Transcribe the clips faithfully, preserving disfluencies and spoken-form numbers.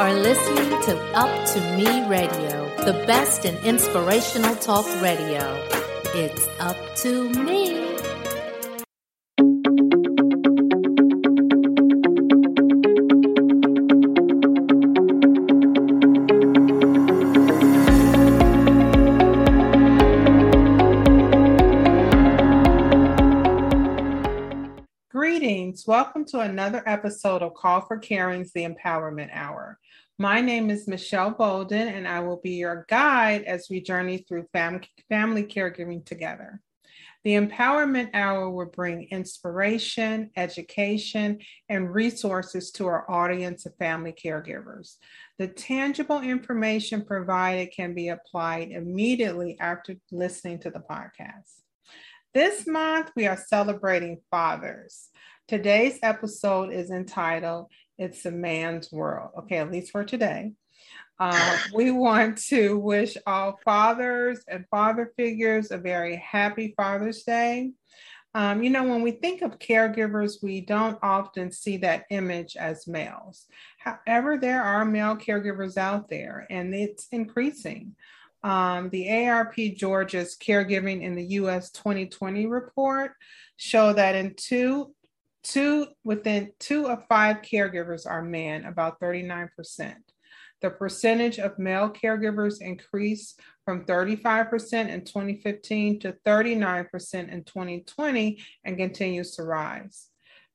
are listening to Up to Me Radio, the best in inspirational talk radio. It's up to me. Welcome to another episode of Call for Caring's The Empowerment Hour. My name is Michelle Bolden, and I will be your guide as we journey through fam- family caregiving together. The Empowerment Hour will bring inspiration, education, and resources to our audience of family caregivers. The tangible information provided can be applied immediately after listening to the podcast. This month, we are celebrating fathers. Today's episode is entitled, It's a Man's World. Okay, at least for today. Uh, we want to wish all fathers and father figures a very happy Father's Day. Um, you know, when we think of caregivers, we don't often see that image as males. However, there are male caregivers out there, and it's increasing. Um, the A R P Georgia's Caregiving in the U S twenty twenty report show that in two Two within two of five caregivers are men, about thirty-nine percent. The percentage of male caregivers increased from thirty-five percent in twenty fifteen to thirty-nine percent in twenty twenty and continues to rise.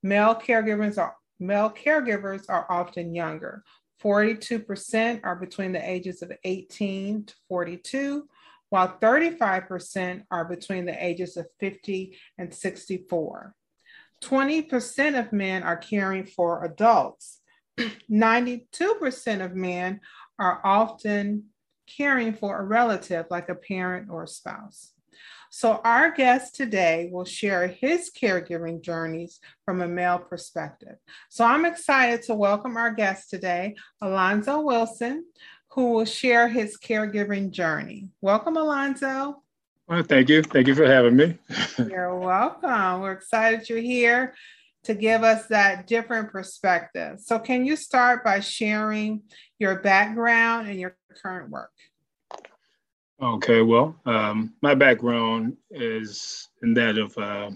Male caregivers are, male caregivers are often younger. forty-two percent are between the ages of eighteen to forty-two, while thirty-five percent are between the ages of fifty and sixty-four. twenty percent of men are caring for adults. ninety-two percent of men are often caring for a relative like a parent or a spouse. So our guest today will share his caregiving journeys from a male perspective. So I'm excited to welcome our guest today, Alonzo Wilson, who will share his caregiving journey. Welcome, Alonzo. Well, thank you. Thank you for having me. You're welcome. We're excited you're here to give us that different perspective. So can you start by sharing your background and your current work? Okay, well, um, my background is in that of uh,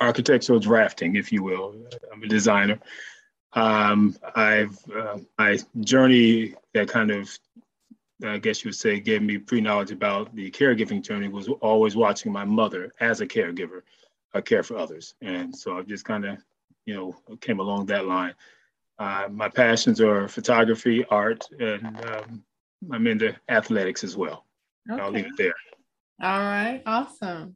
architectural drafting, if you will. I'm a designer. Um, I've uh, my journey that kind of I guess you would say, gave me pre-knowledge about the caregiving journey was always watching my mother as a caregiver, uh, care for others. And so I've just kind of, you know, came along that line. Uh, my passions are photography, art, and um, I'm into athletics as well. Okay. I'll leave it there. All right. Awesome.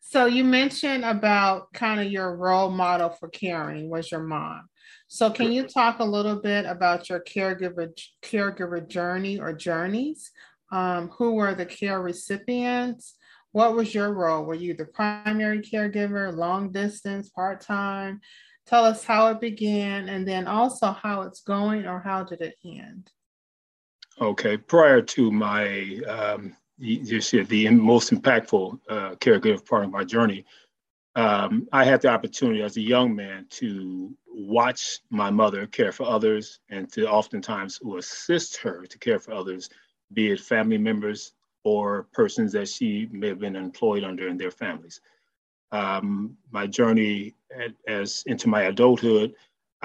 So you mentioned about kind of your role model for caring was your mom. So can you talk a little bit about your caregiver caregiver journey or journeys? Um, who were the care recipients? What was your role? Were you the primary caregiver, long distance, part-time? Tell us how it began and then also how it's going or how did it end? Okay, prior to my, um, you said the most impactful uh, caregiver part of my journey, Um, I had the opportunity as a young man to watch my mother care for others and to oftentimes to assist her to care for others, be it family members or persons that she may have been employed under in their families. Um, my journey at, as into my adulthood,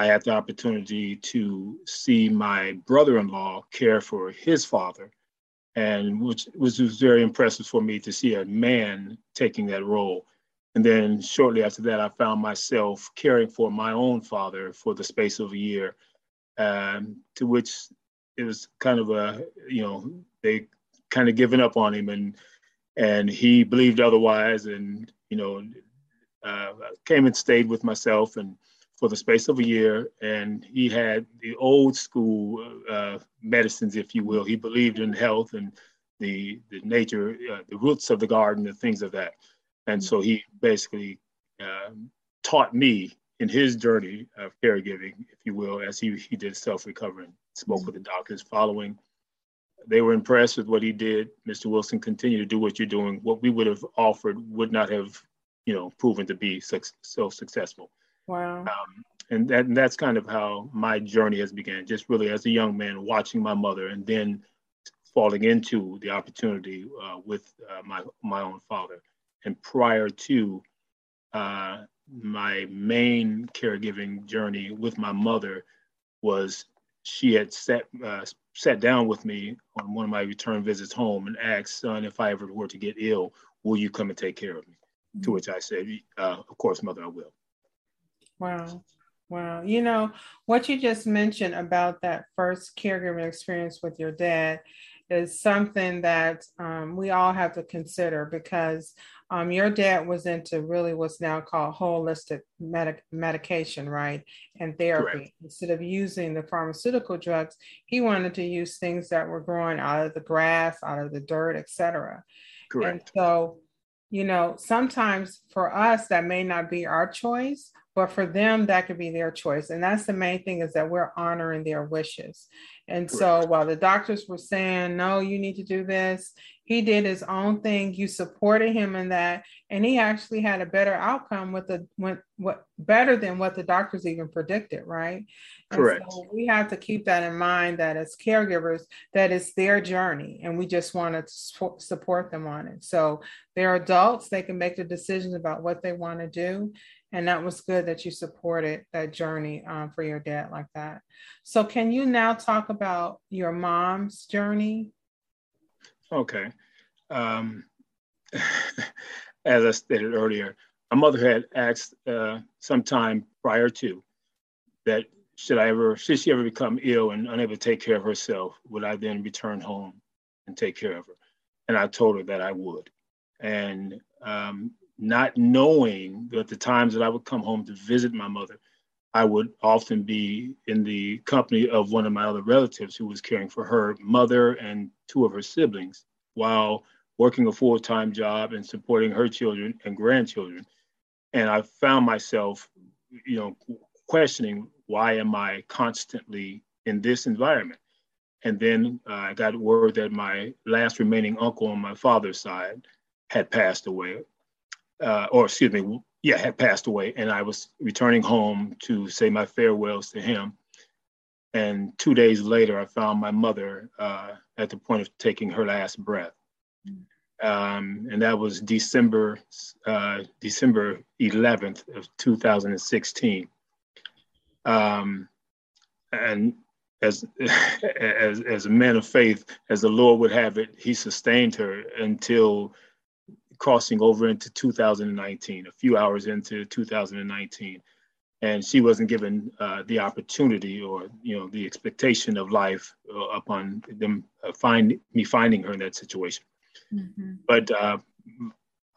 I had the opportunity to see my brother-in-law care for his father, and which was, was very impressive for me to see a man taking that role. And then shortly after that, I found myself caring for my own father for the space of a year, um, to which it was kind of a, you know, they kind of given up on him and and he believed otherwise and, you know, uh, came and stayed with myself and for the space of a year. And he had the old school uh, medicines, if you will. He believed in health and the, the nature, uh, the roots of the garden and things of that. And so he basically uh, taught me in his journey of caregiving, if you will, as he, he did self-recovering, spoke with the doctors following. They were impressed with what he did. Mister Wilson, continue to do what you're doing. What we would have offered would not have, you know, proven to be su- so successful. Wow. Um, and that and that's kind of how my journey has began, just really as a young man watching my mother and then falling into the opportunity uh, with uh, my my own father. And prior to uh, my main caregiving journey with my mother was she had sat, uh, sat down with me on one of my return visits home and asked, son, if I ever were to get ill, will you come and take care of me? Mm-hmm. To which I said, uh, of course, mother, I will. Wow. Wow. You know, what you just mentioned about that first caregiving experience with your dad is something that um, we all have to consider, because um, your dad was into really what's now called holistic medic- medication, right? And therapy. Correct. Instead of using the pharmaceutical drugs, he wanted to use things that were growing out of the grass, out of the dirt, et cetera. Correct. And so, you know, sometimes for us, that may not be our choice, but for them, that could be their choice. And that's the main thing, is that we're honoring their wishes. And Correct. So while the doctors were saying, no, you need to do this, he did his own thing. You supported him in that. And he actually had a better outcome with the, with, what better than what the doctors even predicted, right? Correct. And so we have to keep that in mind, that as caregivers, that it's their journey and we just want to su- support them on it. So they're adults, they can make the decisions about what they want to do. And that was good that you supported that journey um, for your dad like that. So can you now talk about your mom's journey? Okay. Um, as I stated earlier, my mother had asked uh, sometime prior to that, should I ever, should she ever become ill and unable to take care of herself, would I then return home and take care of her? And I told her that I would. And um, not knowing that the times that I would come home to visit my mother, I would often be in the company of one of my other relatives who was caring for her mother and two of her siblings while working a full-time job and supporting her children and grandchildren. And I found myself, you know, questioning, why am I constantly in this environment? And then uh, I got word that my last remaining uncle on my father's side had passed away. Uh, or excuse me, yeah, had passed away. And I was returning home to say my farewells to him. And two days later, I found my mother uh, at the point of taking her last breath. Um, and that was December, uh, December eleventh of two thousand sixteen. Um, and as, as, as a man of faith, as the Lord would have it, he sustained her until crossing over into two thousand nineteen, a few hours into two thousand nineteen. And she wasn't given uh, the opportunity or, you know, the expectation of life uh, upon them uh, find me finding her in that situation. Mm-hmm. But uh,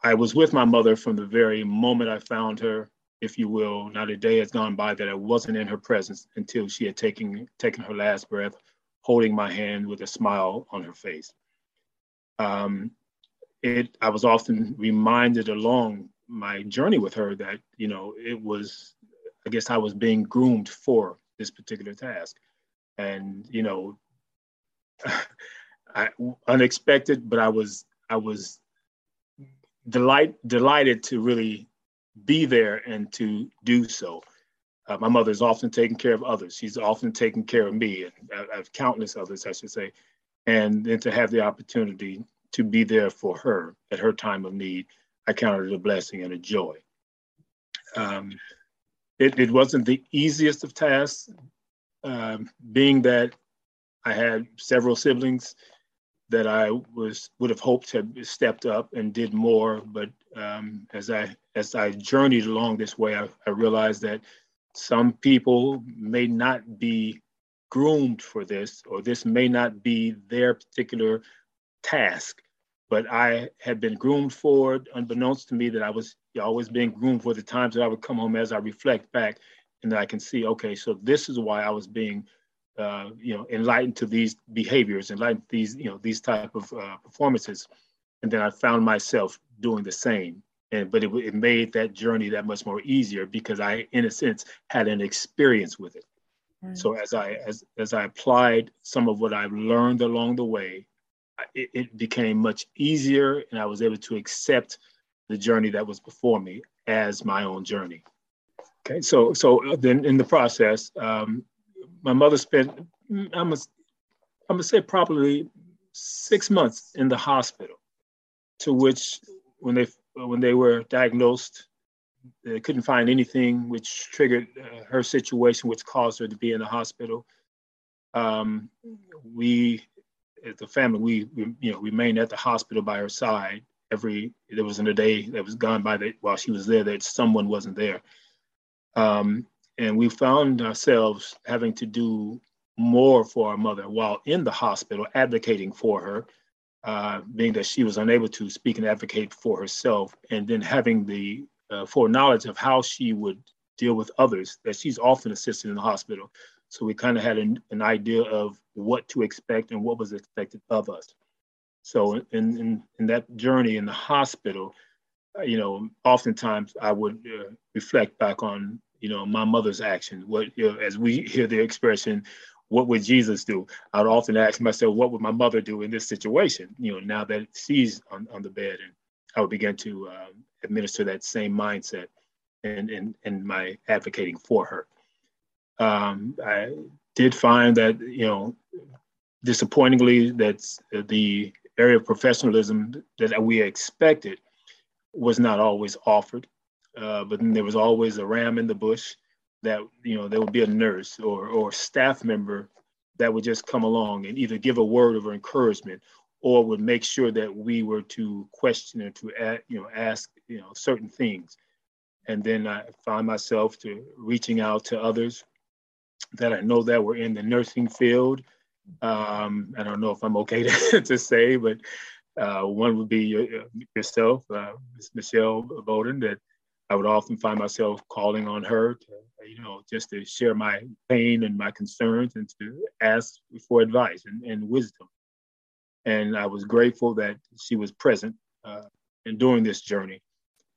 I was with my mother from the very moment I found her, if you will. Not a day has gone by that I wasn't in her presence until she had taken, taken her last breath, holding my hand with a smile on her face. Um, It, I was often reminded along my journey with her that, you know, it was, I guess I was being groomed for this particular task. And, you know, I, unexpected, but I was, I was delight, delighted to really be there and to do so. Uh, my mother's often taking care of others. She's often taking care of me and of countless others, I should say. And then to have the opportunity to be there for her at her time of need, I counted it a blessing and a joy. Um, it, it wasn't the easiest of tasks, uh, being that I had several siblings that I was would have hoped had stepped up and did more. But um, as I as I journeyed along this way, I, I realized that some people may not be groomed for this, or this may not be their particular task, but I had been groomed for it, unbeknownst to me that I was always being groomed for the times that I would come home. As I reflect back, and I can see, okay, so this is why I was being, uh, you know, enlightened to these behaviors, enlightened to these, you know, these type of uh, performances. And then I found myself doing the same. And but it, it made that journey that much more easier, because I, in a sense, had an experience with it. Mm-hmm. So as I as as I applied some of what I've learned along the way, it became much easier, and I was able to accept the journey that was before me as my own journey. Okay, so so then in the process, um, my mother spent, I'm gonna, I'm gonna say probably six months in the hospital, to which when they when they were diagnosed, they couldn't find anything which triggered uh, her situation, which caused her to be in the hospital. Um, we, as a family, we, we you know remained at the hospital by her side. Every there wasn't a day that was gone by that while she was there that someone wasn't there. Um, and we found ourselves having to do more for our mother while in the hospital, advocating for her, uh, being that she was unable to speak and advocate for herself, and then having the uh, foreknowledge of how she would deal with others, that she's often assisted in the hospital. So we kind of had an, an idea of what to expect and what was expected of us. So in, in, in that journey in the hospital, you know, oftentimes I would uh, reflect back on, you know, my mother's actions. What, you know, as we hear the expression, what would Jesus do? I'd often ask myself, what would my mother do in this situation? You know, now that she's on, on the bed, and I would begin to uh, administer that same mindset and and and my advocating for her. Um, I did find that, you know, disappointingly, that's the area of professionalism that we expected was not always offered, uh, but then there was always a ram in the bush that, you know, there would be a nurse or or staff member that would just come along and either give a word of encouragement or would make sure that we were to question or to, ask, you know, ask, you know, certain things. And then I found myself to reaching out to others that I know that were in the nursing field. Um, I don't know if I'm okay to, to say, but Uh, one would be your, yourself, uh, Miz Michelle Bolden, that I would often find myself calling on her, to, you know, just to share my pain and my concerns and to ask for advice and, and wisdom. And I was grateful that she was present uh, in during this journey,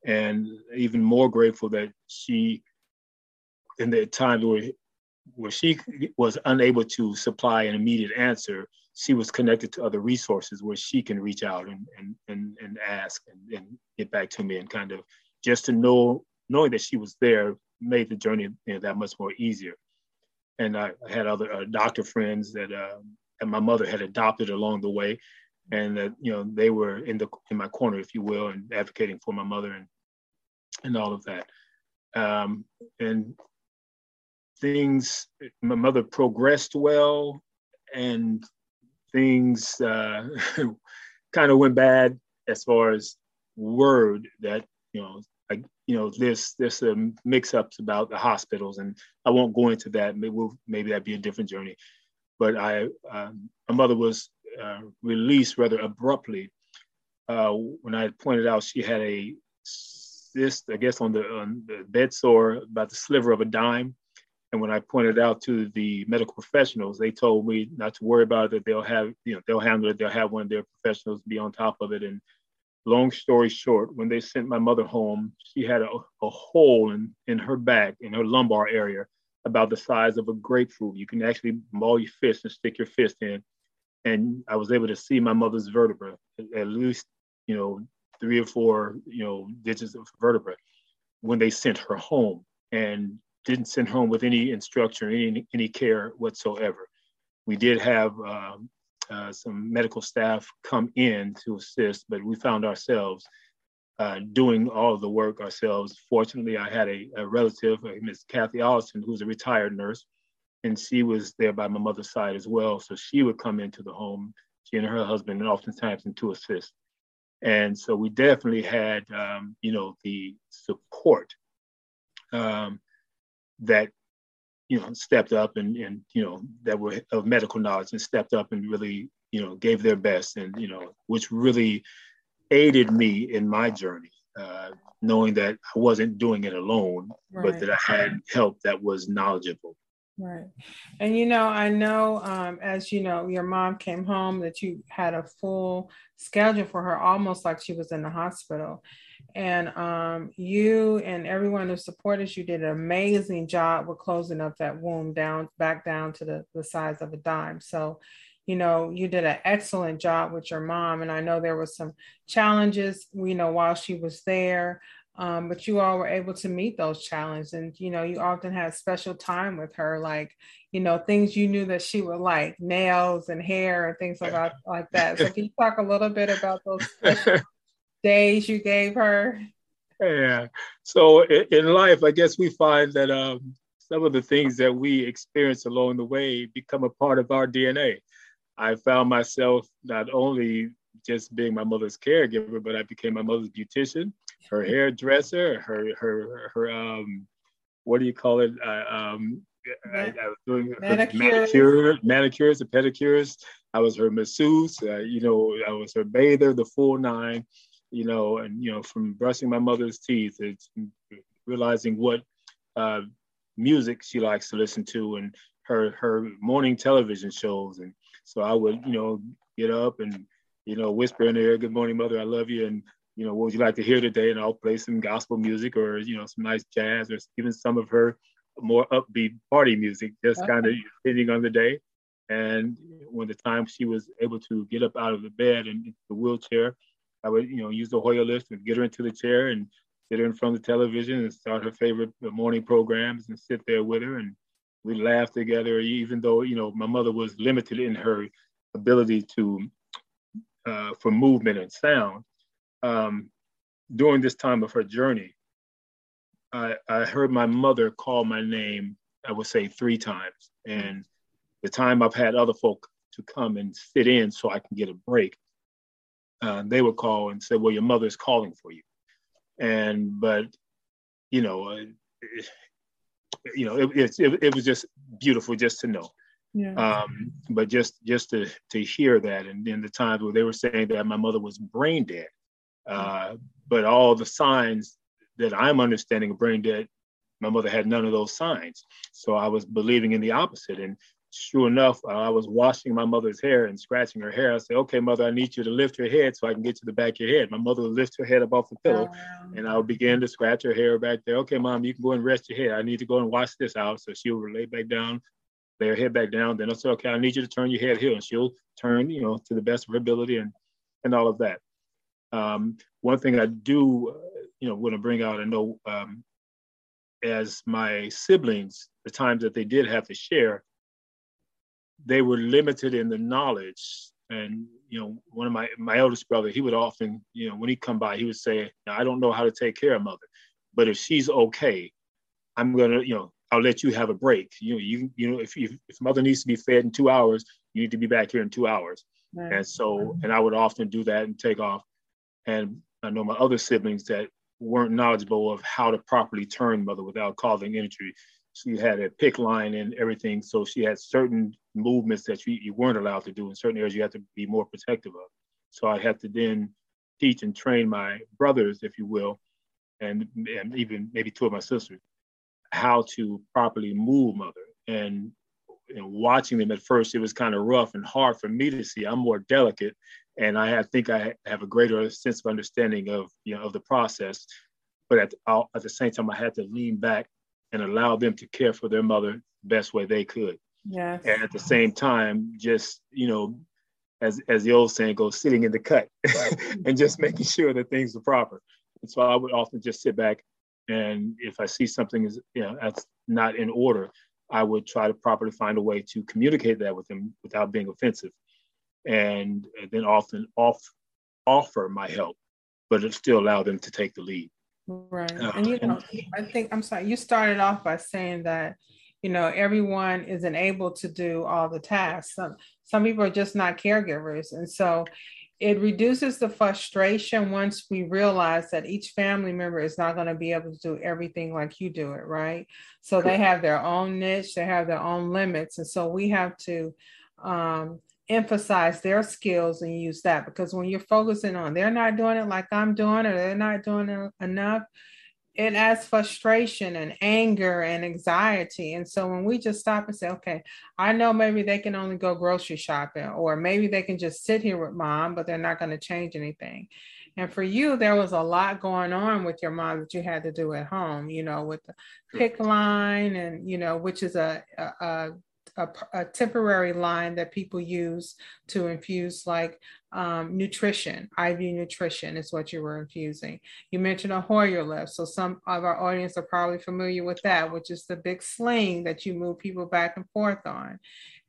and even more grateful that she, in the time where, where she was unable to supply an immediate answer, she was connected to other resources where she can reach out and and and, and ask and, and get back to me, and kind of just to know, knowing that she was there made the journey, you know, that much more easier. And I had other uh, doctor friends that uh, and my mother had adopted along the way, and that, you know, they were in the in my corner, if you will, and advocating for my mother and and all of that. Um, and things, my mother progressed well, and things uh, kind of went bad as far as word that, you know, I, you know, there's, there's some mix-ups about the hospitals, and I won't go into that. Maybe, we'll, maybe that'd be a different journey. But I, um, my mother was uh, released rather abruptly uh, when I pointed out she had a cyst, I guess, on the, on the bed sore, about the sliver of a dime. And when I pointed out to the medical professionals, they told me not to worry about it, that they'll have, you know, they'll handle it, they'll have one of their professionals be on top of it. And long story short, when they sent my mother home, she had a, a hole in, in her back, in her lumbar area, about the size of a grapefruit. You can actually maul your fist and stick your fist in. And I was able to see my mother's vertebra, at least, you know, three or four, you know, digits of vertebra when they sent her home. And didn't send home with any instruction, any any care whatsoever. We did have um, uh, some medical staff come in to assist, but we found ourselves uh, doing all of the work ourselves. Fortunately, I had a, a relative, Miz Kathy Allison, who's a retired nurse, and she was there by my mother's side as well. So she would come into the home, she and her husband, and oftentimes and to assist. And so we definitely had, um, you know, the support. Um, that, you know, stepped up and, and, you know, that were of medical knowledge and stepped up and really, you know, gave their best and, you know, which really aided me in my journey, uh, knowing that I wasn't doing it alone, right, but that I had help that was knowledgeable. Right. And, you know, I know, um, as you know, your mom came home, that you had a full schedule for her, almost like she was in the hospital. And um, you and everyone who supported you did an amazing job with closing up that womb down, back down to the, the size of a dime. So, you know, you did an excellent job with your mom. And I know there were some challenges, you know, while she was there. Um, but you all were able to meet those challenges, and, you know, you often had special time with her, like, you know, things you knew that she would like, nails and hair and things like, like that. So can you talk a little bit about those special days you gave her? Yeah. So in, in life, I guess we find that um, some of the things that we experience along the way become a part of our D N A. I found myself not only just being my mother's caregiver, but I became my mother's beautician, her hairdresser, her, her, her, um, what do you call it? Uh, um, I, I was doing manicures, manicures and pedicures. I was her masseuse, uh, you know, I was her bather, the full nine, you know, and, you know, from brushing my mother's teeth, it's realizing what uh, music she likes to listen to, and her, her morning television shows. And so I would, you know, get up and, you know, whisper in the air, "Good morning, Mother, I love you. And, you know, what would you like to hear today?" And I'll play some gospel music, or, you know, some nice jazz, or even some of her more upbeat party music, just okay. kind of depending on the day. And when the time she was able to get up out of the bed and into the wheelchair, I would, you know, use the Hoyer lift and get her into the chair and sit her in front of the television and start her favorite morning programs and sit there with her. And we laughed together, even though, you know, my mother was limited in her ability to Uh, for movement and sound. Um, during this time of her journey, I, I heard my mother call my name, I would say three times. And the time I've had other folk to come and sit in so I can get a break, uh, they would call and say, "Well, your mother's calling for you." And, but, you know, uh, you know, it, it, it was just beautiful just to know. Yeah. Um, but just just to to hear that, and then the times where they were saying that my mother was brain dead, uh, but all the signs that I'm understanding of brain dead, my mother had none of those signs. So I was believing in the opposite. And sure enough, uh, I was washing my mother's hair and scratching her hair. I said, "Okay, Mother, I need you to lift your head so I can get to the back of your head." My mother would lift her head up off the pillow, um, and I would begin to scratch her hair back there. "Okay, Mom, you can go and rest your head. I need to go and wash this out." So she would lay back down, lay her head back down. Then I'll say, "Okay, I need you to turn your head here," and she'll turn, you know, to the best of her ability, and and all of that. Um, one thing I do, you know, want to bring out, I know um, as my siblings, the times that they did have to share, they were limited in the knowledge. And, you know, one of my, my eldest brother, he would often, you know, when he'd come by, he would say, "Now, I don't know how to take care of Mother, but if she's okay, I'm going to, you know, I'll let you have a break. You know, you, you know, if, you, if Mother needs to be fed in two hours, you need to be back here in two hours. Right. And so, and I would often do that and take off. And I know my other siblings that weren't knowledgeable of how to properly turn Mother without causing injury. She had a pick line and everything. So she had certain movements that you, you weren't allowed to do in certain areas you had to be more protective of. So I had to then teach and train my brothers, if you will, and, and even maybe two of my sisters, how to properly move Mother. And, and watching them at first, it was kind of rough and hard for me to see. I'm more delicate, and I have, think I have a greater sense of understanding of, you know, of the process. But at the, at the same time, I had to lean back and allow them to care for their mother the best way they could. Yes. And at the same time, just, you know, as as the old saying goes, sitting in the cut, and just making sure that things are proper. And so I would often just sit back, and if I see something is, you know, that's not in order, I would try to properly find a way to communicate that with them without being offensive, and then often off, offer my help, but still allow them to take the lead. Right. Uh, and, you know, I think, I'm sorry, you started off by saying that, you know, everyone isn't able to do all the tasks. Some, some people are just not caregivers. And so it reduces the frustration once we realize that each family member is not going to be able to do everything like you do it, right? So they have their own niche, they have their own limits. And so we have to um, emphasize their skills and use that, because when you're focusing on, they're not doing it like I'm doing, or they're not doing it enough, it adds frustration and anger and anxiety. And so when we just stop and say, okay, I know maybe they can only go grocery shopping, or maybe they can just sit here with Mom, but they're not going to change anything. And for you, there was a lot going on with your mom that you had to do at home, you know, with the pick line and, you know, which is a, a, a a, a temporary line that people use to infuse like um, nutrition, I V nutrition is what you were infusing. You mentioned a Hoyer lift. So some of our audience are probably familiar with that, which is the big sling that you move people back and forth on.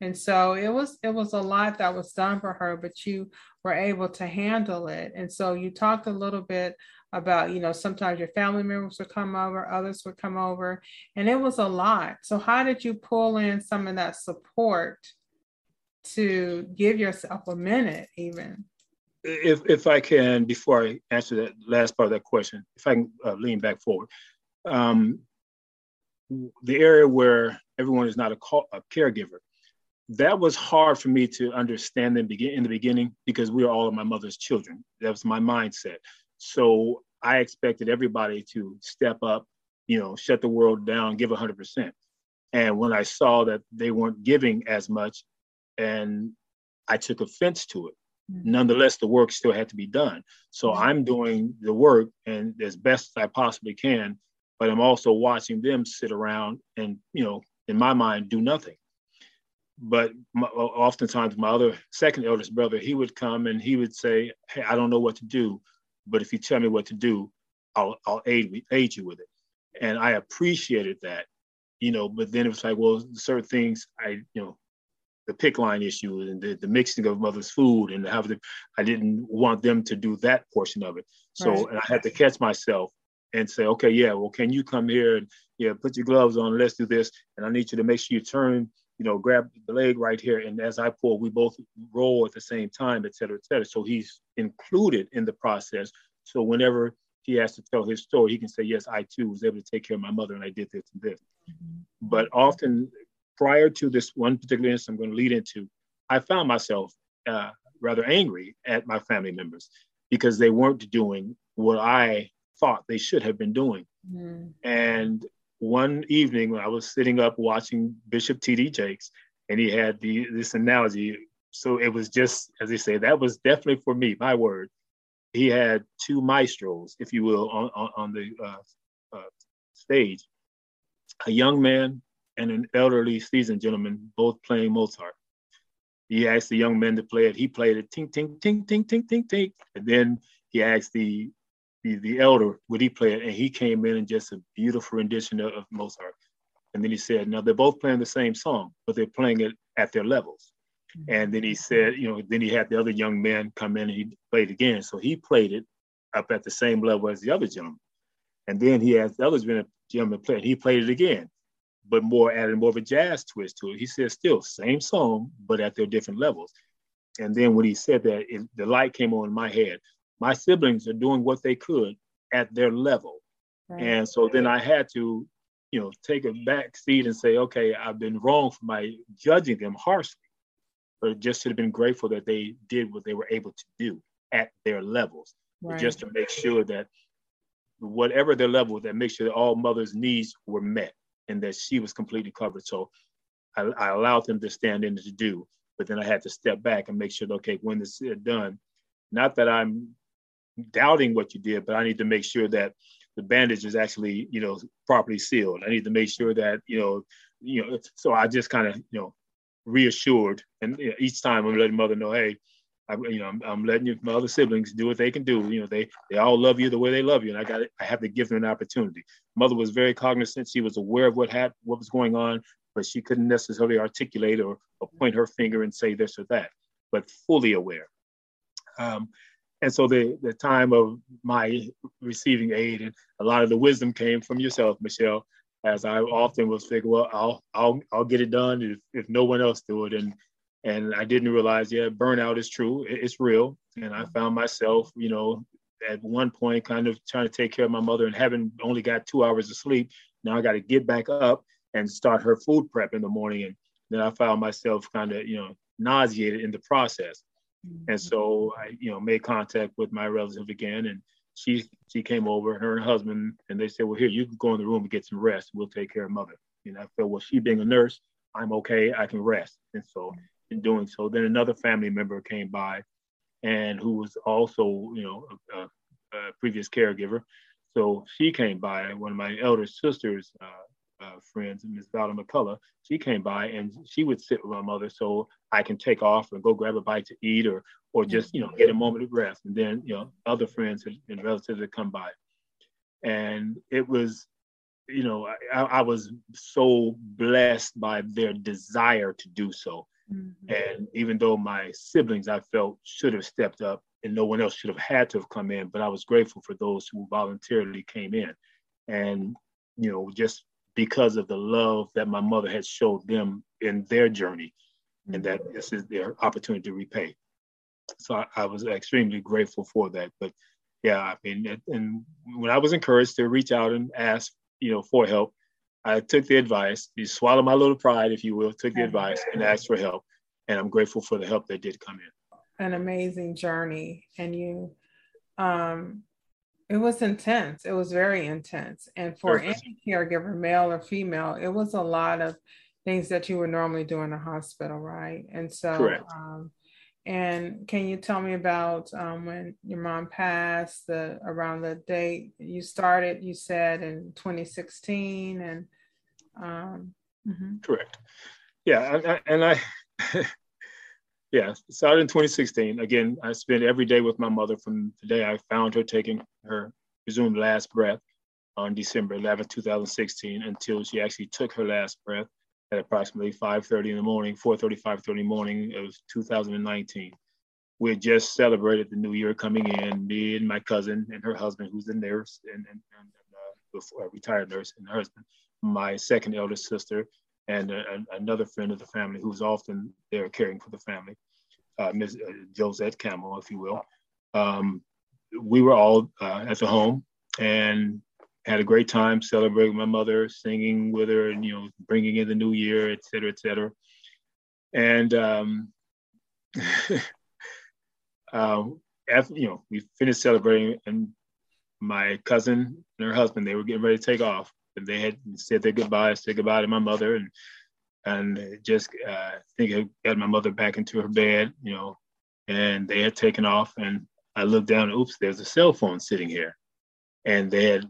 And so it was, it was a lot that was done for her, but you were able to handle it. And so you talked a little bit about, you know, sometimes your family members would come over, others would come over, and it was a lot. So how did you pull in some of that support to give yourself a minute even? If if I can, before I answer that last part of that question, if I can uh, lean back forward. Um, the area where everyone is not a, call, a caregiver, that was hard for me to understand in the beginning because we are all of my mother's children. That was my mindset. So I expected everybody to step up, you know, shut the world down, give one hundred percent. And when I saw that they weren't giving as much, and I took offense to it, mm-hmm. nonetheless, the work still had to be done. So mm-hmm. I'm doing the work and as best as I possibly can, but I'm also watching them sit around and, you know, in my mind, do nothing. But my, oftentimes my other second eldest brother, he would come and he would say, hey, I don't know what to do. But if you tell me what to do, I'll, I'll aid, aid you with it. And I appreciated that, you know, but then it was like, well, certain things I, you know, the pick line issue and the, the mixing of mother's food and how the, I didn't want them to do that portion of it. So right. And I had to catch myself and say, okay, yeah, well, can you come here and yeah, put your gloves on, let's do this. And I need you to make sure you turn, you know, grab the leg right here. And as I pull, we both roll at the same time, et cetera, et cetera. So he's included in the process. So whenever he has to tell his story, he can say, yes, I too was able to take care of my mother and I did this and this. Mm-hmm. But often prior to this one particular instance I'm going to lead into, I found myself uh, rather angry at my family members because they weren't doing what I thought they should have been doing. Mm-hmm. And one evening when I was sitting up watching Bishop T D Jakes, and he had the, this analogy. So it was just, as they say, that was definitely for me, my word. He had two maestros, if you will, on, on, on the uh, uh, stage, a young man and an elderly seasoned gentleman, both playing Mozart. He asked the young man to play it. He played it, ting, ting, ting, ting, ting, ting, ting. And then he asked the The, the elder, would he play it? And he came in and just a beautiful rendition of, of Mozart. And then he said, now they're both playing the same song, but they're playing it at their levels. Mm-hmm. And then he said, you know, then he had the other young man come in and he played again. So he played it up at the same level as the other gentleman. And then he asked the other gentleman to play it. He played it again, but more added more of a jazz twist to it. He said, still same song, but at their different levels. And then when he said that, it, the light came on in my head. My siblings are doing what they could at their level. Right. And so then I had to, you know, take a back seat and say, okay, I've been wrong for my judging them harshly, but just should have been grateful that they did what they were able to do at their levels, right. Just to make sure that whatever their level, that make sure that all mother's needs were met and that she was completely covered. So I, I allowed them to stand in to do, but then I had to step back and make sure, okay, when this is done, not that I'm doubting what you did, but I need to make sure that the bandage is actually, you know, properly sealed. I need to make sure that, you know, you know, so I just kind of, you know, reassured. And you know, each time I'm letting mother know, hey, I, you know, I'm, I'm letting you, my other siblings do what they can do. You know, they, they all love you the way they love you. And I got to, I have to give them an opportunity. Mother was very cognizant. She was aware of what had, what was going on, but she couldn't necessarily articulate or, or point her finger and say this or that, but fully aware. Um, And so the, the time of my receiving aid and a lot of the wisdom came from yourself, Michelle, as I often was thinking, well, I'll I'll I'll get it done if, if no one else do it. And and I didn't realize, yeah, burnout is true, it's real. And I found myself, you know, at one point kind of trying to take care of my mother and having only got two hours of sleep. Now I got to get back up and start her food prep in the morning. And then I found myself kind of, you know, nauseated in the process. And so I, you know, made contact with my relative again, and she she came over, her and husband, and they said, well, here, you can go in the room and get some rest. We'll take care of mother. And I felt, well, she being a nurse, I'm okay, I can rest. And so in doing so, then another family member came by and who was also, you know, a, a, a previous caregiver. So she came by, one of my elder sisters, uh, uh, friends, Miss Donna McCullough, she came by and she would sit with my mother so I can take off and go grab a bite to eat or or just, you know, get a moment of rest. And then, you know, other friends and relatives would come by. And it was, you know, I, I was so blessed by their desire to do so. Mm-hmm. And even though my siblings, I felt, should have stepped up and no one else should have had to have come in, but I was grateful for those who voluntarily came in. And, you know, just because of the love that my mother had showed them in their journey, mm-hmm. and that this is their opportunity to repay. So I, I was extremely grateful for that. But yeah, I mean, and, and when I was encouraged to reach out and ask, you know, for help, I took the advice, you swallow my little pride, if you will, took the advice and asked for help. And I'm grateful for the help that did come in. An amazing journey. And you, um, it was intense. It was very intense. And for Perfect. Any caregiver, male or female, it was a lot of things that you would normally do in the hospital, right? And so, Correct. um, and can you tell me about um, when your mom passed, the around the date you started, you said in twenty sixteen, and um, mm-hmm. Correct. Yeah, I, I, and I, yeah, started in twenty sixteen. Again, I spent every day with my mother from the day I found her taking her presumed last breath on December eleventh, two thousand sixteen, until she actually took her last breath at approximately five thirty in the morning, four thirty, five thirty in the morning of two thousand nineteen. We had just celebrated the new year coming in, me and my cousin and her husband, who's a nurse, and, and, and uh, before, a retired nurse, and her husband, my second eldest sister, and uh, another friend of the family who's often there caring for the family, uh, Miss Josette Camel, if you will. Um, we were all uh, at the home and had a great time celebrating my mother, singing with her, and, you know, bringing in the new year, et cetera, et cetera. And, um, uh, after, you know, we finished celebrating, and my cousin and her husband, they were getting ready to take off, and they had said their goodbyes, said goodbye to my mother, and and just, uh, I think I got my mother back into her bed, you know, and they had taken off, and I looked down, and, oops, there's a cell phone sitting here. And they had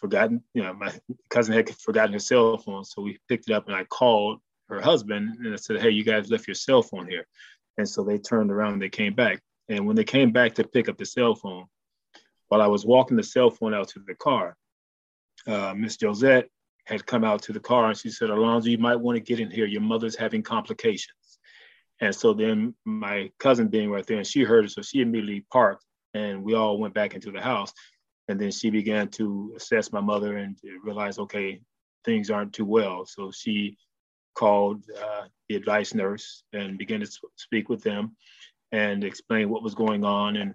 forgotten, you know, my cousin had forgotten her cell phone. So we picked it up and I called her husband and I said, hey, you guys left your cell phone here. And so they turned around and they came back. And when they came back to pick up the cell phone, while I was walking the cell phone out to the car, uh, Miss Josette had come out to the car and she said, Alonzo, you might want to get in here. Your mother's having complications. And so then my cousin being right there, and she heard it. So she immediately parked and we all went back into the house. And then she began to assess my mother and realize, okay, things aren't too well. So she called uh, the advice nurse and began to speak with them and explain what was going on. And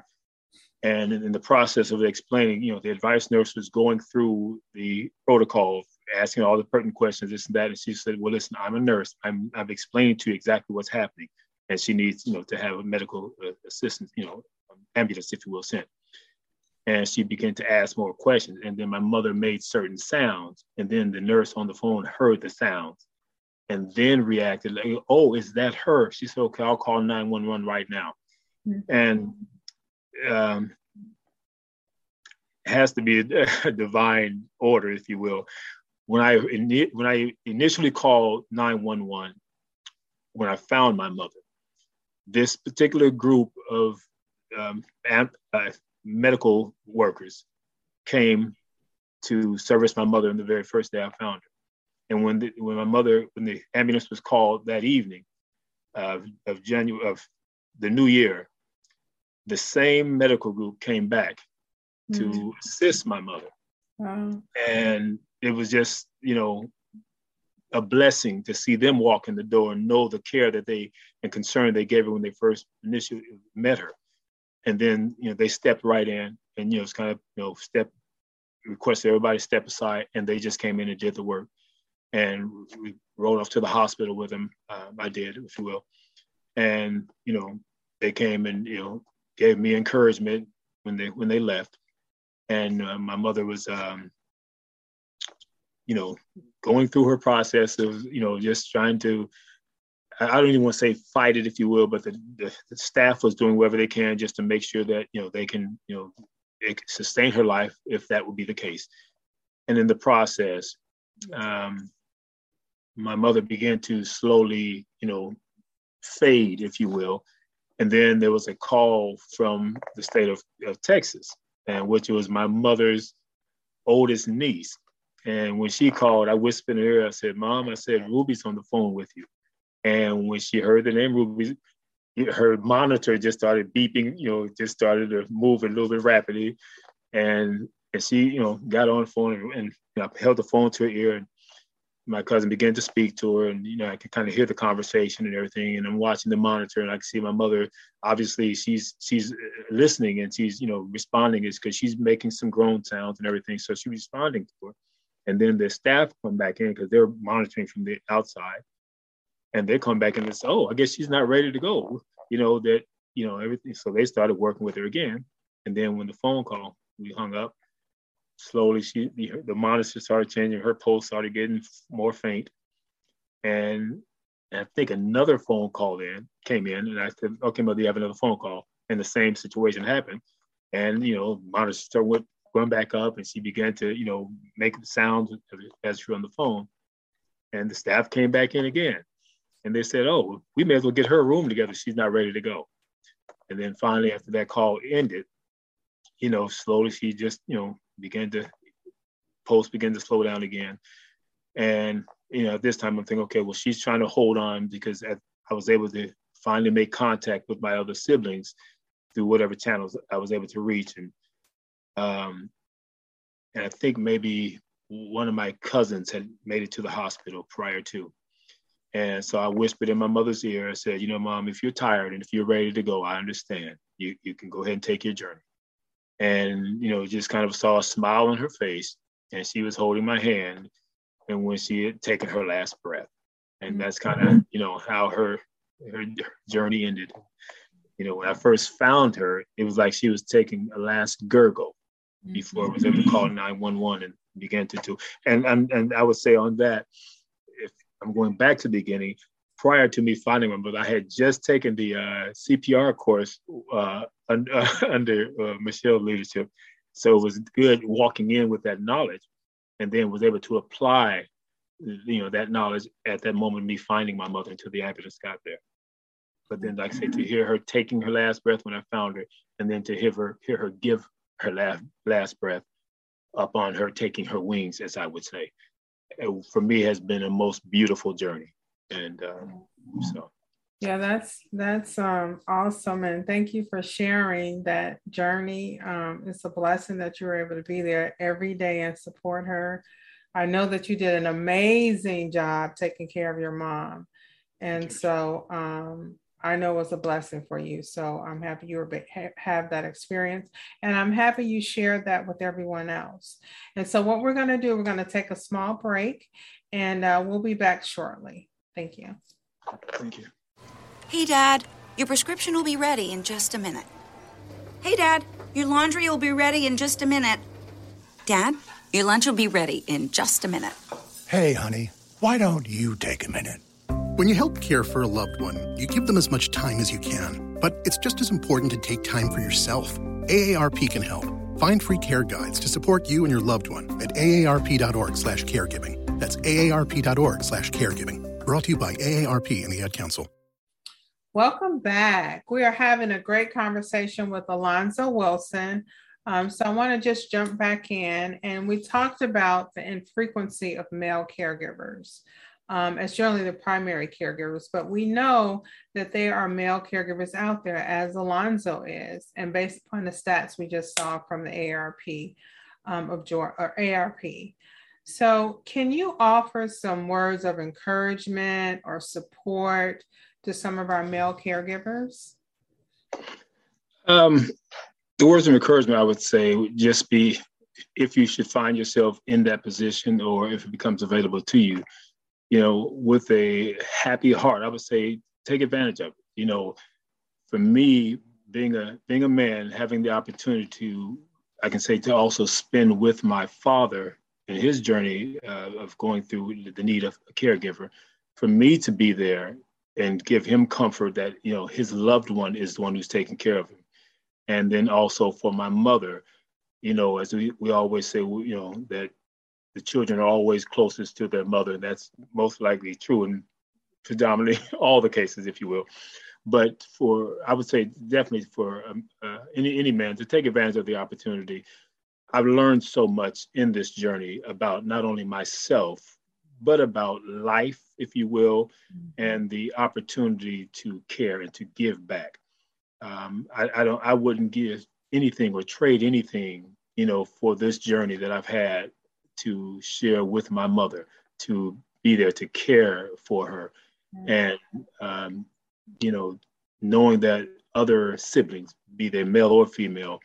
and in the process of explaining, you know, the advice nurse was going through the protocol, asking all the pertinent questions, this and that. And she said, well, listen, I'm a nurse. I'm, I'm explaining to you exactly what's happening. And she needs, you know, to have a medical assistance, you know, ambulance, if you will, sent. And she began to ask more questions. And then my mother made certain sounds. And then the nurse on the phone heard the sounds and then reacted like, oh, is that her? She said, okay, I'll call nine one one right now. Mm-hmm. And um, it has to be a, a divine order, if you will. When I, in, when I initially called nine one one, when I found my mother, this particular group of um, amp, uh, medical workers came to service my mother on the very first day I found her. And when the, when my mother, when the ambulance was called that evening uh, of January, of the new year, the same medical group came back to mm-hmm. assist my mother. Wow. And it was just, you know, a blessing to see them walk in the door and know the care that they, and concern they gave her when they first initially met her. And then, you know, they stepped right in and, you know, it's kind of, you know, step, requested everybody step aside, and they just came in and did the work. And we rolled off to the hospital with them. Um, I did, if you will. And, you know, they came and, you know, gave me encouragement when they, when they left. And uh, my mother was, um, you know, going through her process of, you know, just trying to, I don't even want to say fight it, if you will, but the, the, the staff was doing whatever they can just to make sure that, you know, they can, you know, they can sustain her life if that would be the case. And in the process, um, my mother began to slowly, you know, fade, if you will. And then there was a call from the state of, of Texas, and which was my mother's oldest niece. And when she called, I whispered in her, I said, Mom, I said, Ruby's on the phone with you. And when she heard the name Ruby, her monitor just started beeping, you know, just started to move a little bit rapidly. And, and she, you know, got on the phone, and, and I held the phone to her ear, and my cousin began to speak to her, and, you know, I could kind of hear the conversation and everything. And I'm watching the monitor, and I can see my mother, obviously she's, she's listening, and she's, you know, responding, is because she's making some groan sounds and everything. So she's responding to her. And then the staff come back in because they're monitoring from the outside, and they come back in and say, oh, I guess she's not ready to go. You know, that, you know, everything. So they started working with her again. And then when the phone call, we hung up, slowly she, the monitor started changing, her pulse started getting more faint. And, and I think another phone call in came in, and I said, okay, mother, you have another phone call. And the same situation happened. And, you know, monitor went going back up, and she began to, you know, make sounds as she was on the phone. And the staff came back in again. And they said, oh, we may as well get her room together. She's not ready to go. And then finally, after that call ended, you know, slowly she just, you know, began to, pulse began to slow down again. And, you know, at this time I'm thinking, okay, well, she's trying to hold on, because I was able to finally make contact with my other siblings through whatever channels I was able to reach. And, um, and I think maybe one of my cousins had made it to the hospital prior to. And so I whispered in my mother's ear, I said, you know, Mom, if you're tired and if you're ready to go, I understand. You you can go ahead and take your journey. And, you know, just kind of saw a smile on her face, and she was holding my hand, and when she had taken her last breath. And that's kind of, you know, how her her journey ended. You know, when I first found her, it was like she was taking a last gurgle before I was able to call nine one one and began to do. And, and, and I would say on that, if I'm going back to the beginning, prior to me finding my mother, I had just taken the uh, C P R course uh, un- uh, under uh, Michelle's leadership. So it was good walking in with that knowledge, and then was able to apply, you know, that knowledge at that moment of me finding my mother until the ambulance got there. But then, like I say, to hear her taking her last breath when I found her, and then to hear her, hear her give her last, last breath upon her taking her wings, as I would say, it, for me, has been a most beautiful journey. And um, so. Yeah, that's that's um, awesome. And thank you for sharing that journey. Um, it's a blessing that you were able to be there every day and support her. I know that you did an amazing job taking care of your mom. And so um, I know it was a blessing for you. So I'm happy you were ha- have that experience. And I'm happy you shared that with everyone else. And so what we're going to do, we're going to take a small break, and uh, we'll be back shortly. Thank you. Thank you. Hey, Dad, your prescription will be ready in just a minute. Hey, Dad, your laundry will be ready in just a minute. Dad, your lunch will be ready in just a minute. Hey, honey, why don't you take a minute? When you help care for a loved one, you give them as much time as you can. But it's just as important to take time for yourself. A A R P can help. Find free care guides to support you and your loved one at aarp.org slash caregiving. That's aarp.org slash caregiving. Brought to you by A A R P and the Ad Council. Welcome back. We are having a great conversation with Alonzo Wilson. Um, so I want to just jump back in, and we talked about the infrequency of male caregivers um, as generally the primary caregivers, but we know that there are male caregivers out there, as Alonzo is, and based upon the stats we just saw from the A A R P um, of Georgia, or A A R P. So can you offer some words of encouragement or support to some of our male caregivers? Um, the words of encouragement, I would say, would just be, if you should find yourself in that position, or if it becomes available to you, you know, with a happy heart, I would say, take advantage of it. You know, for me, being a, being a man, having the opportunity to, I can say, to also spend with my father in his journey uh, of going through the need of a caregiver, for me to be there and give him comfort that, you know, his loved one is the one who's taking care of him. And then also for my mother, you know, as we, we always say, you know, that the children are always closest to their mother. And that's most likely true in predominantly all the cases, if you will. But for, I would say definitely for um, uh, any, any man to take advantage of the opportunity. I've learned so much in this journey about not only myself, but about life, if you will, and the opportunity to care and to give back. Um, I, I don't, I wouldn't give anything or trade anything, you know, for this journey that I've had to share with my mother, to be there, to care for her. And, um, you know, knowing that other siblings, be they male or female,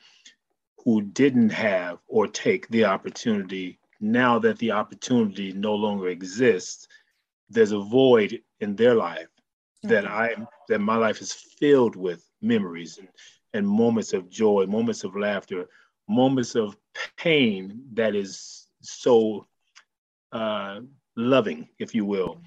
who didn't have or take the opportunity, now that the opportunity no longer exists, there's a void in their life that I, that my life is filled with memories and, and moments of joy, moments of laughter, moments of pain that is so uh, loving, if you will.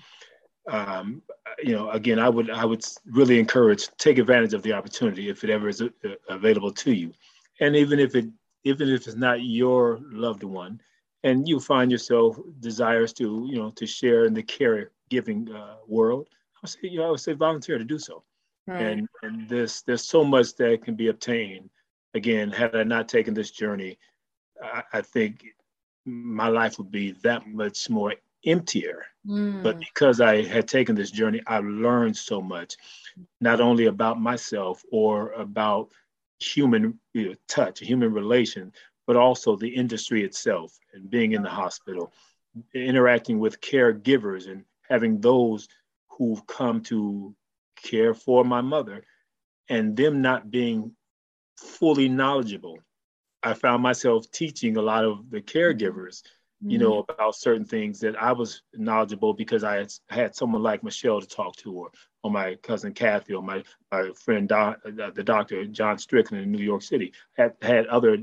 Um, you know, again, I would I would really encourage, take advantage of the opportunity if it ever is available to you. And even if it, even if it's not your loved one, and you find yourself desirous to, you know, to share in the caregiving uh, world, I would say, you know, I would say volunteer to do so. Right. And, and this, there's so much that can be obtained. Again, had I not taken this journey, I, I think my life would be that much more emptier. Mm. But because I had taken this journey, I learned so much, not only about myself or about human you know, touch, human relation, but also the industry itself and being in the hospital, interacting with caregivers and having those who've come to care for my mother and them not being fully knowledgeable. I found myself teaching a lot of the caregivers, you know, mm-hmm. about certain things that I was knowledgeable because I had, had someone like Michelle to talk to, or, or my cousin Kathy, or my, my friend, doc, uh, the doctor, John Strickland in New York City, had, had other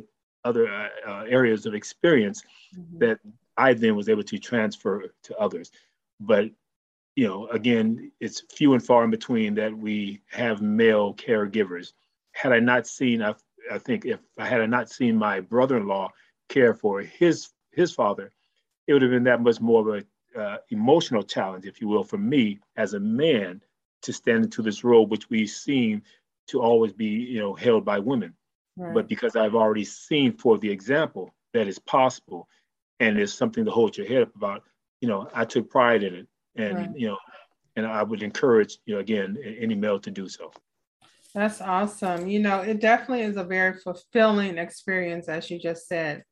other uh, uh, areas of experience mm-hmm. that I then was able to transfer to others. But, you know, again, it's few and far in between that we have male caregivers. Had I not seen, I, I think if I had not seen my brother-in-law care for his his father, it would have been that much more of an uh, emotional challenge, if you will, for me as a man to stand into this role, which we seem to always be, you know, held by women. Right. But because I've already seen for the example that it's possible and it's something to hold your head up about, you know, I took pride in it. And, right. you know, and I would encourage, you know, again, any male to do so. That's awesome. You know, it definitely is a very fulfilling experience, as you just said.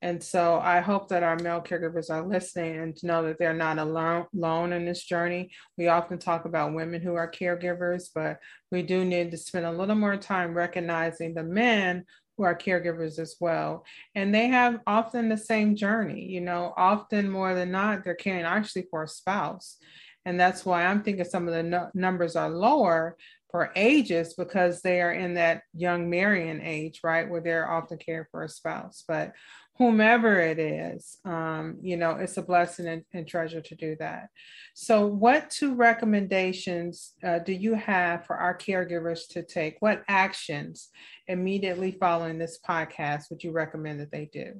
And so I hope that our male caregivers are listening and to know that they're not alone, alone in this journey. We often talk about women who are caregivers, but we do need to spend a little more time recognizing the men who are caregivers as well. And they have often the same journey, you know, often more than not, they're caring actually for a spouse. And that's why I'm thinking some of the no- numbers are lower for ages, because they are in that young marrying age, right, where they're often caring for a spouse. But whomever it is, um, you know, it's a blessing and, and treasure to do that. So what two recommendations uh, do you have for our caregivers to take? What actions immediately following this podcast would you recommend that they do?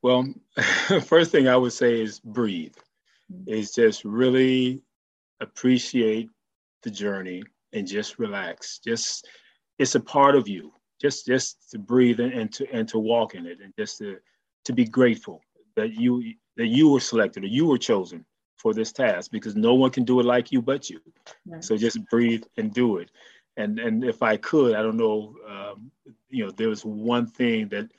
Well, first thing I would say is breathe. Mm-hmm. Is just really appreciate the journey and just relax. Just, it's a part of you. Just just to breathe and to and to walk in it, and just to, to be grateful that you that you were selected or you were chosen for this task, because no one can do it like you but you. Right. So just breathe and do it. And and if I could, I don't know, um, you know, there was one thing that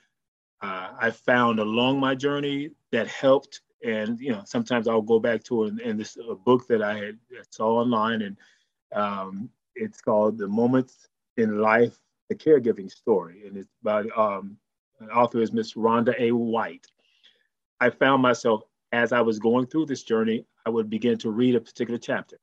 uh, I found along my journey that helped, and you know, sometimes I'll go back to it. And this a book that I had I saw online, and um, it's called "The Moments in Life: The Caregiving Story," and it's by um, an author is Miss Rhonda A. White. I found myself as I was going through this journey, I would begin to read a particular chapter,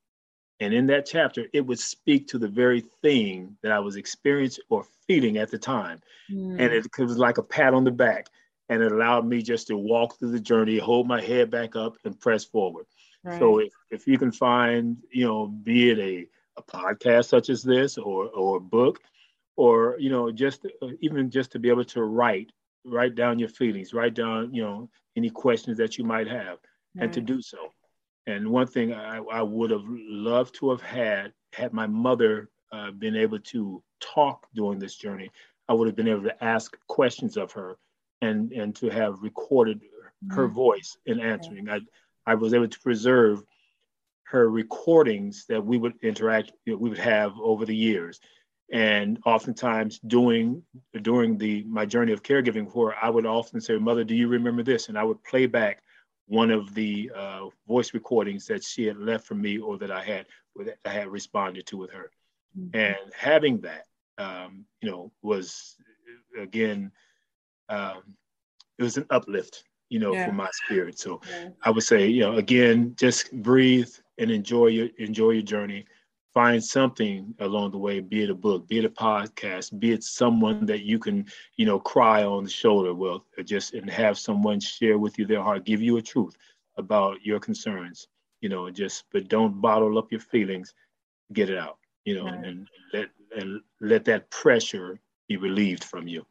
and in that chapter, it would speak to the very thing that I was experiencing or feeling at the time, mm. and it, it was like a pat on the back, and it allowed me just to walk through the journey, hold my head back up, and press forward. Right. So if, if you can find, you know, be it a, a podcast such as this or or a book. Or, you know, just uh, even just to be able to write write down your feelings, write down, you know, any questions that you might have, right. and to do so. And one thing I, I would have loved to have had, had my mother uh, been able to talk during this journey, I would have been able to ask questions of her and, and to have recorded her mm. voice in answering. Okay. I, I was able to preserve her recordings that we would interact, you know, we would have over the years. And oftentimes doing, during the my journey of caregiving for her, I would often say, Mother, do you remember this? And I would play back one of the uh, voice recordings that she had left for me or that I had that I had responded to with her. Mm-hmm. And having that, um, you know, was, again, um, it was an uplift, you know, yeah. for my spirit. So yeah. I would say, you know, again, just breathe and enjoy your enjoy your journey. Find something along the way, be it a book, be it a podcast, be it someone that you can, you know, cry on the shoulder, well, just and have someone share with you their heart, give you a truth about your concerns, you know, just, but don't bottle up your feelings, get it out, you know, right. and let and let that pressure be relieved from you.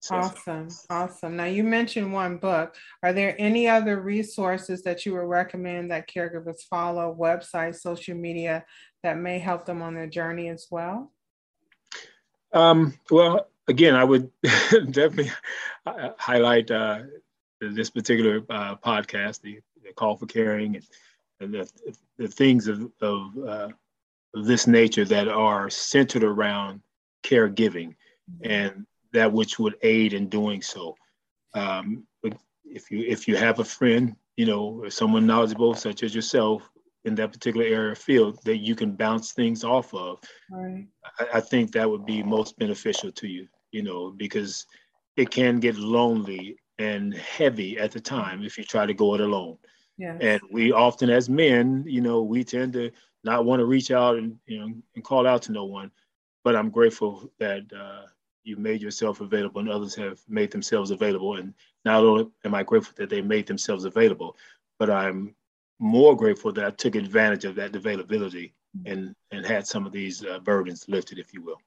So, awesome, so. awesome. Now you mentioned one book. Are there any other resources that you would recommend that caregivers follow, websites, social media, that may help them on their journey as well? Um, well, again, I would definitely highlight uh, this particular uh, podcast, the, the Call for Caring, and, and the, the things of, of uh, this nature that are centered around caregiving mm-hmm. and that which would aid in doing so. Um, if you if you have a friend, you know, or someone knowledgeable such as yourself, in that particular area of field that you can bounce things off of, right. I, I think that would be most beneficial to you, you know, because it can get lonely and heavy at the time if you try to go it alone. Yes. And we often as men, you know, we tend to not want to reach out and, you know, and call out to no one, but I'm grateful that uh, you made yourself available and others have made themselves available. And not only am I grateful that they made themselves available, but I'm more grateful that I took advantage of that availability and, and had some of these uh, burdens lifted, if you will.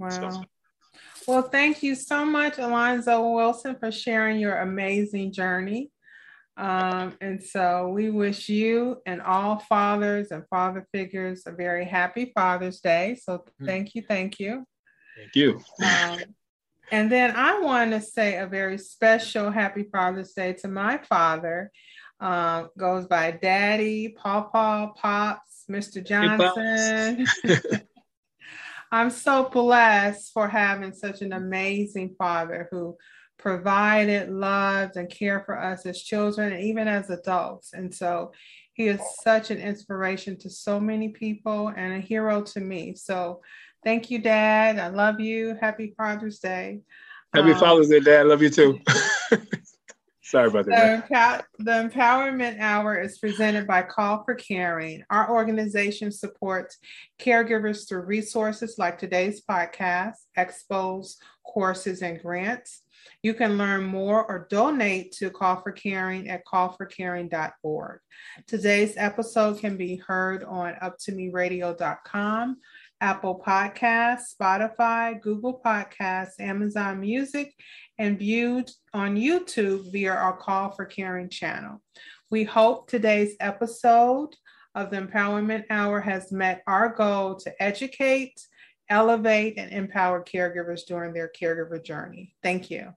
Wow. So. Well, thank you so much, Alonzo Wilson, for sharing your amazing journey. Um, and so we wish you and all fathers and father figures a very happy Father's Day. So thank you. Thank you. Thank you. Um, and then I want to say a very special happy Father's Day to my father. Uh, goes by Daddy, Pawpaw, Pops, Mister Johnson. Hey, I'm so blessed for having such an amazing father who provided, loved, and cared for us as children and even as adults. And so he is such an inspiration to so many people and a hero to me. So thank you, Dad. I love you. Happy Father's Day. Happy um, Father's Day, Dad. Love you too. Sorry about that. The, Empower- the Empowerment Hour is presented by Call for Caring. Our organization supports caregivers through resources like today's podcast, expos, courses, and grants. You can learn more or donate to Call for Caring at call for caring dot org. Today's episode can be heard on up to me radio dot com, Apple Podcasts, Spotify, Google Podcasts, Amazon Music, and viewed on YouTube via our Call for Caring channel. We hope today's episode of the Empowerment Hour has met our goal to educate, elevate, and empower caregivers during their caregiver journey. Thank you.